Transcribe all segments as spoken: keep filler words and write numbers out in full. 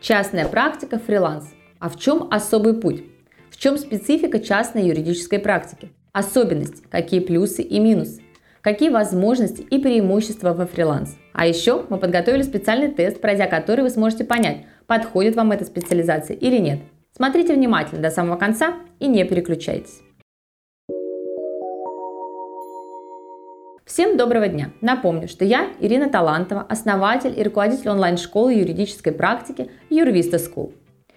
Частная практика, фриланс. А в чем особый путь? В чем специфика частной юридической практики? Особенности, какие плюсы и минусы? Какие возможности и преимущества во фриланс? А еще мы подготовили специальный тест, пройдя который вы сможете понять, подходит вам эта специализация или нет. Смотрите внимательно до самого конца и не переключайтесь. Всем доброго дня! Напомню, что я, Ирина Талантова, основатель и руководитель онлайн-школы юридической практики Юрвиста Скул.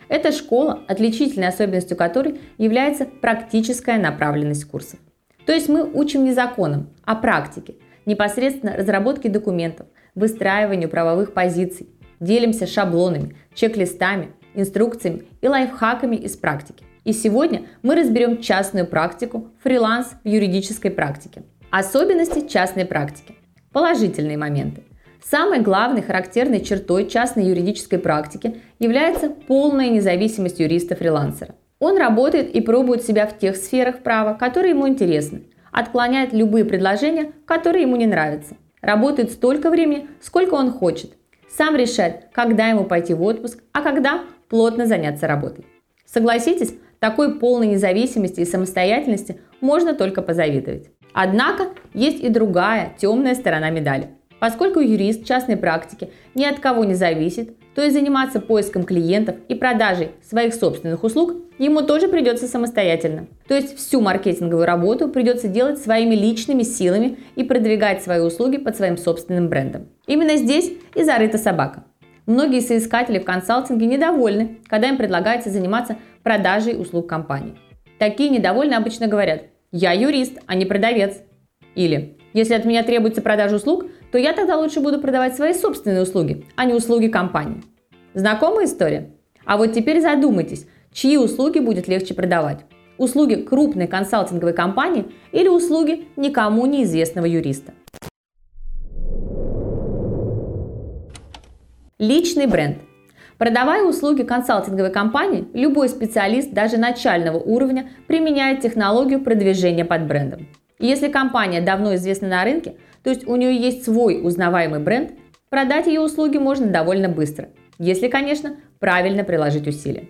Эта школа, отличительной особенностью которой является практическая направленность курсов. То есть мы учим не законам, а практике, непосредственно разработке документов, выстраиванию правовых позиций, делимся шаблонами, чек-листами, инструкциями и лайфхаками из практики. И сегодня мы разберем частную практику, фриланс в юридической практике. Особенности частной практики. Положительные моменты. Самой главной характерной чертой частной юридической практики является полная независимость юриста-фрилансера. Он работает и пробует себя в тех сферах права, которые ему интересны, отклоняет любые предложения, которые ему не нравятся, работает столько времени, сколько он хочет, сам решает, когда ему пойти в отпуск, а когда плотно заняться работой. Согласитесь, такой полной независимости и самостоятельности можно только позавидовать. Однако есть и другая темная сторона медали. Поскольку юрист частной практики ни от кого не зависит, то и заниматься поиском клиентов и продажей своих собственных услуг ему тоже придется самостоятельно. То есть всю маркетинговую работу придется делать своими личными силами и продвигать свои услуги под своим собственным брендом. Именно здесь и зарыта собака. Многие соискатели в консалтинге недовольны, когда им предлагается заниматься продажей услуг компании. Такие недовольны обычно говорят: «Я юрист, а не продавец». Или: «Если от меня требуется продажа услуг, то я тогда лучше буду продавать свои собственные услуги, а не услуги компании». Знакомая история? А вот теперь задумайтесь, чьи услуги будет легче продавать? Услуги крупной консалтинговой компании или услуги никому неизвестного юриста? Личный бренд. Продавая услуги консалтинговой компании, любой специалист даже начального уровня применяет технологию продвижения под брендом. И если компания давно известна на рынке, то есть у нее есть свой узнаваемый бренд, продать ее услуги можно довольно быстро, если, конечно, правильно приложить усилия.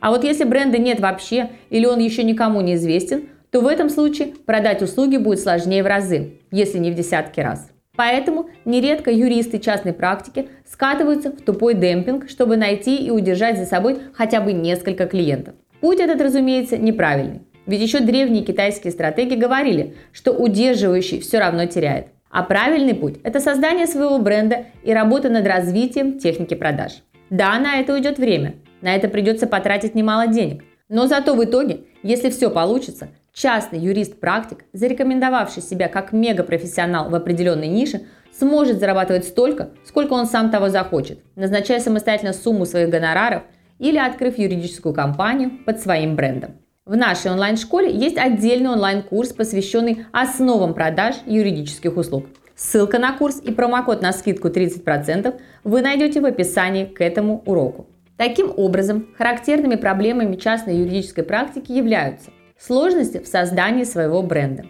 А вот если бренда нет вообще или он еще никому не известен, то в этом случае продать услуги будет сложнее в разы, если не в десятки раз. Поэтому нередко юристы частной практики скатываются в тупой демпинг, чтобы найти и удержать за собой хотя бы несколько клиентов. Путь этот, разумеется, неправильный. Ведь еще древние китайские стратеги говорили, что удерживающий все равно теряет. А правильный путь – это создание своего бренда и работа над развитием техники продаж. Да, на это уйдет время, на это придется потратить немало денег. Но зато в итоге, если все получится, частный юрист-практик, зарекомендовавший себя как мегапрофессионал в определенной нише, сможет зарабатывать столько, сколько он сам того захочет, назначая самостоятельно сумму своих гонораров или открыв юридическую компанию под своим брендом. В нашей онлайн-школе есть отдельный онлайн-курс, посвященный основам продаж юридических услуг. Ссылка на курс и промокод на скидку тридцать процентов вы найдете в описании к этому уроку. Таким образом, характерными проблемами частной юридической практики являются сложности в создании своего бренда,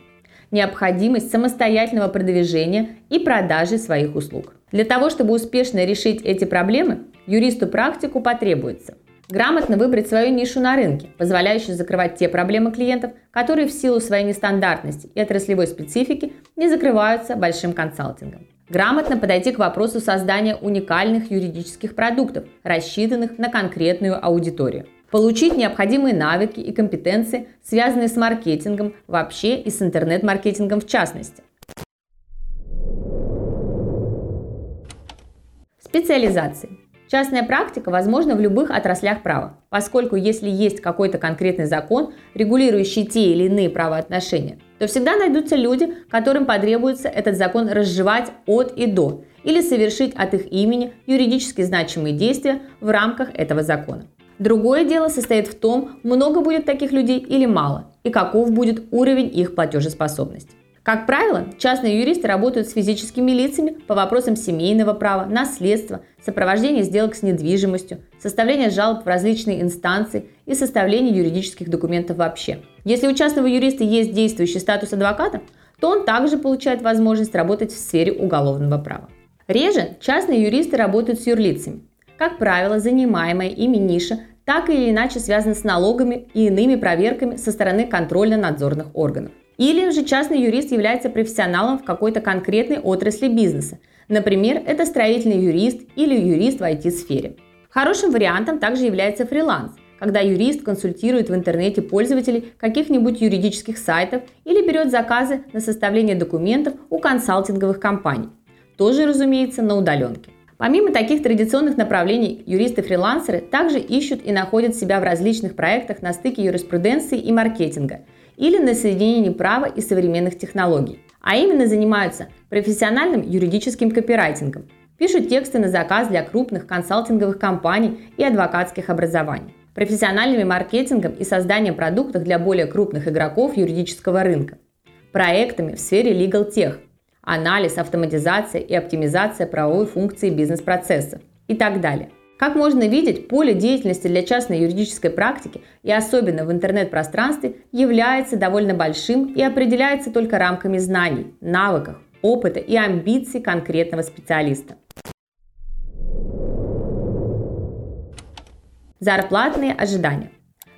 необходимость самостоятельного продвижения и продажи своих услуг. Для того, чтобы успешно решить эти проблемы, юристу-практику потребуется грамотно выбрать свою нишу на рынке, позволяющую закрывать те проблемы клиентов, которые в силу своей нестандартности и отраслевой специфики не закрываются большим консалтингом. Грамотно подойти к вопросу создания уникальных юридических продуктов, рассчитанных на конкретную аудиторию. Получить необходимые навыки и компетенции, связанные с маркетингом вообще и с интернет-маркетингом в частности. Специализации. Частная практика возможна в любых отраслях права, поскольку если есть какой-то конкретный закон, регулирующий те или иные правоотношения, то всегда найдутся люди, которым потребуется этот закон разжевать от и до или совершить от их имени юридически значимые действия в рамках этого закона. Другое дело состоит в том, много будет таких людей или мало, и каков будет уровень их платежеспособности. Как правило, частные юристы работают с физическими лицами по вопросам семейного права, наследства, сопровождения сделок с недвижимостью, составления жалоб в различные инстанции и составления юридических документов вообще. Если у частного юриста есть действующий статус адвоката, то он также получает возможность работать в сфере уголовного права. Реже частные юристы работают с юрлицами. Как правило, занимаемая ими ниша так или иначе связана с налогами и иными проверками со стороны контрольно-надзорных органов. Или же частный юрист является профессионалом в какой-то конкретной отрасли бизнеса. Например, это строительный юрист или юрист в ай ти-сфере. Хорошим вариантом также является фриланс, когда юрист консультирует в интернете пользователей каких-нибудь юридических сайтов или берет заказы на составление документов у консалтинговых компаний. Тоже, разумеется, на удаленке. Помимо таких традиционных направлений, юристы-фрилансеры также ищут и находят себя в различных проектах на стыке юриспруденции и маркетинга или на соединении права и современных технологий. А именно занимаются профессиональным юридическим копирайтингом, пишут тексты на заказ для крупных консалтинговых компаний и адвокатских образований, профессиональным маркетингом и созданием продуктов для более крупных игроков юридического рынка, проектами в сфере Legal Tech, анализ, автоматизация и оптимизация правовой функции бизнес-процессов и так далее. Как можно видеть, поле деятельности для частной юридической практики и особенно в интернет-пространстве является довольно большим и определяется только рамками знаний, навыков, опыта и амбиций конкретного специалиста. Зарплатные ожидания.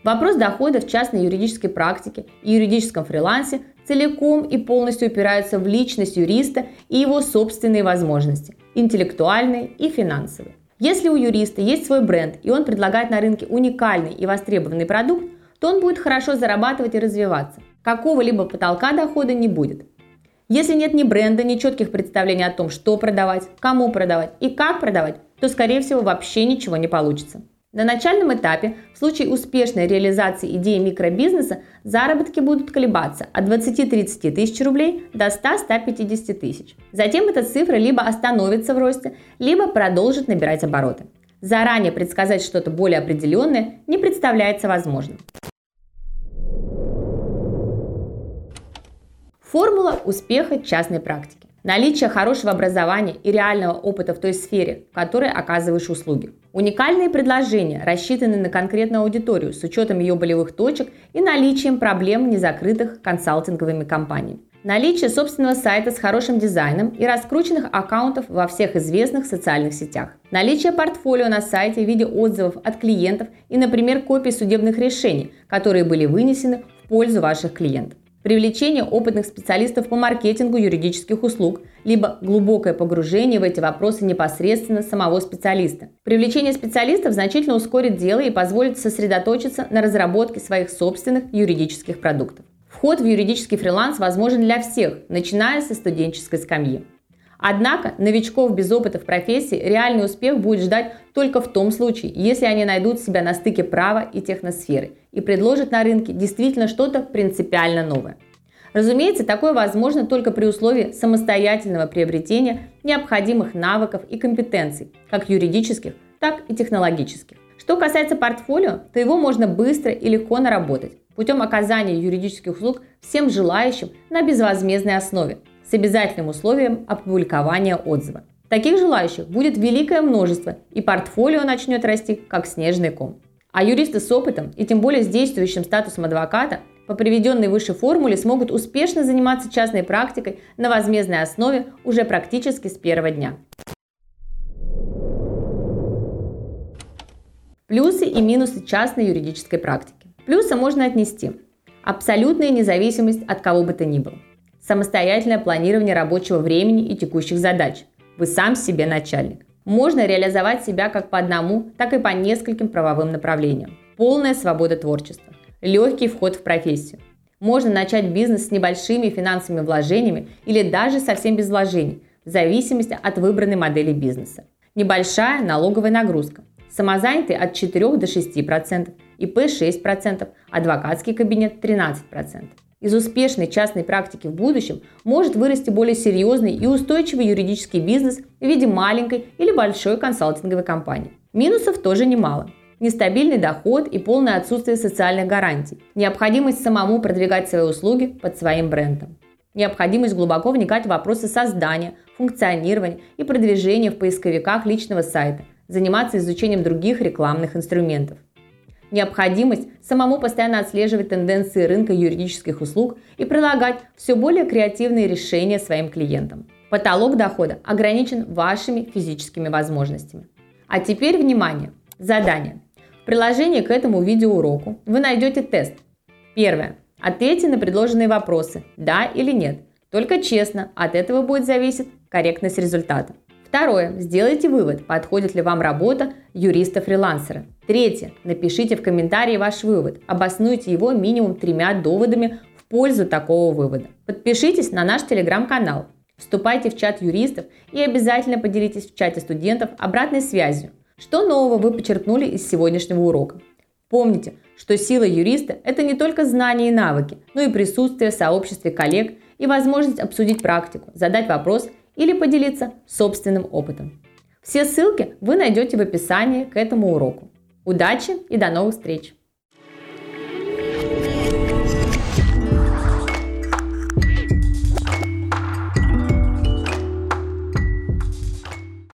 Вопрос дохода в частной юридической практике и юридическом фрилансе целиком и полностью упираются в личность юриста и его собственные возможности – интеллектуальные и финансовые. Если у юриста есть свой бренд и он предлагает на рынке уникальный и востребованный продукт, то он будет хорошо зарабатывать и развиваться. Какого-либо потолка дохода не будет. Если нет ни бренда, ни четких представлений о том, что продавать, кому продавать и как продавать, то, скорее всего, вообще ничего не получится. На начальном этапе в случае успешной реализации идеи микробизнеса заработки будут колебаться от двадцати-тридцати тысяч рублей до ста-ста пятидесяти тысяч. Затем эта цифра либо остановится в росте, либо продолжит набирать обороты. Заранее предсказать что-то более определенное не представляется возможным. Формула успеха частной практики. Наличие хорошего образования и реального опыта в той сфере, в которой оказываешь услуги. Уникальные предложения, рассчитанные на конкретную аудиторию с учетом ее болевых точек и наличием проблем, незакрытых консалтинговыми компаниями. Наличие собственного сайта с хорошим дизайном и раскрученных аккаунтов во всех известных социальных сетях. Наличие портфолио на сайте в виде отзывов от клиентов и, например, копий судебных решений, которые были вынесены в пользу ваших клиентов. Привлечение опытных специалистов по маркетингу юридических услуг, либо глубокое погружение в эти вопросы непосредственно самого специалиста. Привлечение специалистов значительно ускорит дело и позволит сосредоточиться на разработке своих собственных юридических продуктов. Вход в юридический фриланс возможен для всех, начиная со студенческой скамьи. Однако новичков без опыта в профессии реальный успех будет ждать только в том случае, если они найдут себя на стыке права и техносферы и предложат на рынке действительно что-то принципиально новое. Разумеется, такое возможно только при условии самостоятельного приобретения необходимых навыков и компетенций, как юридических, так и технологических. Что касается портфолио, то его можно быстро и легко наработать путем оказания юридических услуг всем желающим на безвозмездной основе, с обязательным условием опубликования отзыва. Таких желающих будет великое множество, и портфолио начнет расти, как снежный ком. А юристы с опытом, и тем более с действующим статусом адвоката, по приведенной выше формуле смогут успешно заниматься частной практикой на возмездной основе уже практически с первого дня. Плюсы и минусы частной юридической практики. Плюсы можно отнести: абсолютная независимость от кого бы то ни было. Самостоятельное планирование рабочего времени и текущих задач. Вы сам себе начальник. Можно реализовать себя как по одному, так и по нескольким правовым направлениям. Полная свобода творчества. Легкий вход в профессию. Можно начать бизнес с небольшими финансовыми вложениями или даже совсем без вложений, в зависимости от выбранной модели бизнеса. Небольшая налоговая нагрузка. Самозанятый от четырёх до шести процентов, ИП шесть процентов, адвокатский кабинет тринадцать процентов. Из успешной частной практики в будущем может вырасти более серьезный и устойчивый юридический бизнес в виде маленькой или большой консалтинговой компании. Минусов тоже немало. Нестабильный доход и полное отсутствие социальных гарантий. Необходимость самому продвигать свои услуги под своим брендом. Необходимость глубоко вникать в вопросы создания, функционирования и продвижения в поисковиках личного сайта, заниматься изучением других рекламных инструментов. Необходимость самому постоянно отслеживать тенденции рынка юридических услуг и предлагать все более креативные решения своим клиентам. Потолок дохода ограничен вашими физическими возможностями. А теперь внимание! Задание. В приложении к этому видеоуроку вы найдете тест. Первое. Ответьте на предложенные вопросы «да» или «нет». Только честно, от этого будет зависеть корректность результата. Второе. Сделайте вывод, подходит ли вам работа юриста-фрилансера. Третье. Напишите в комментарии ваш вывод. Обоснуйте его минимум тремя доводами в пользу такого вывода. Подпишитесь на наш телеграм-канал. Вступайте в чат юристов и обязательно поделитесь в чате студентов обратной связью. Что нового вы почерпнули из сегодняшнего урока? Помните, что сила юриста – это не только знания и навыки, но и присутствие в сообществе коллег и возможность обсудить практику, задать вопрос или поделиться собственным опытом. Все ссылки вы найдете в описании к этому уроку. Удачи и до новых встреч!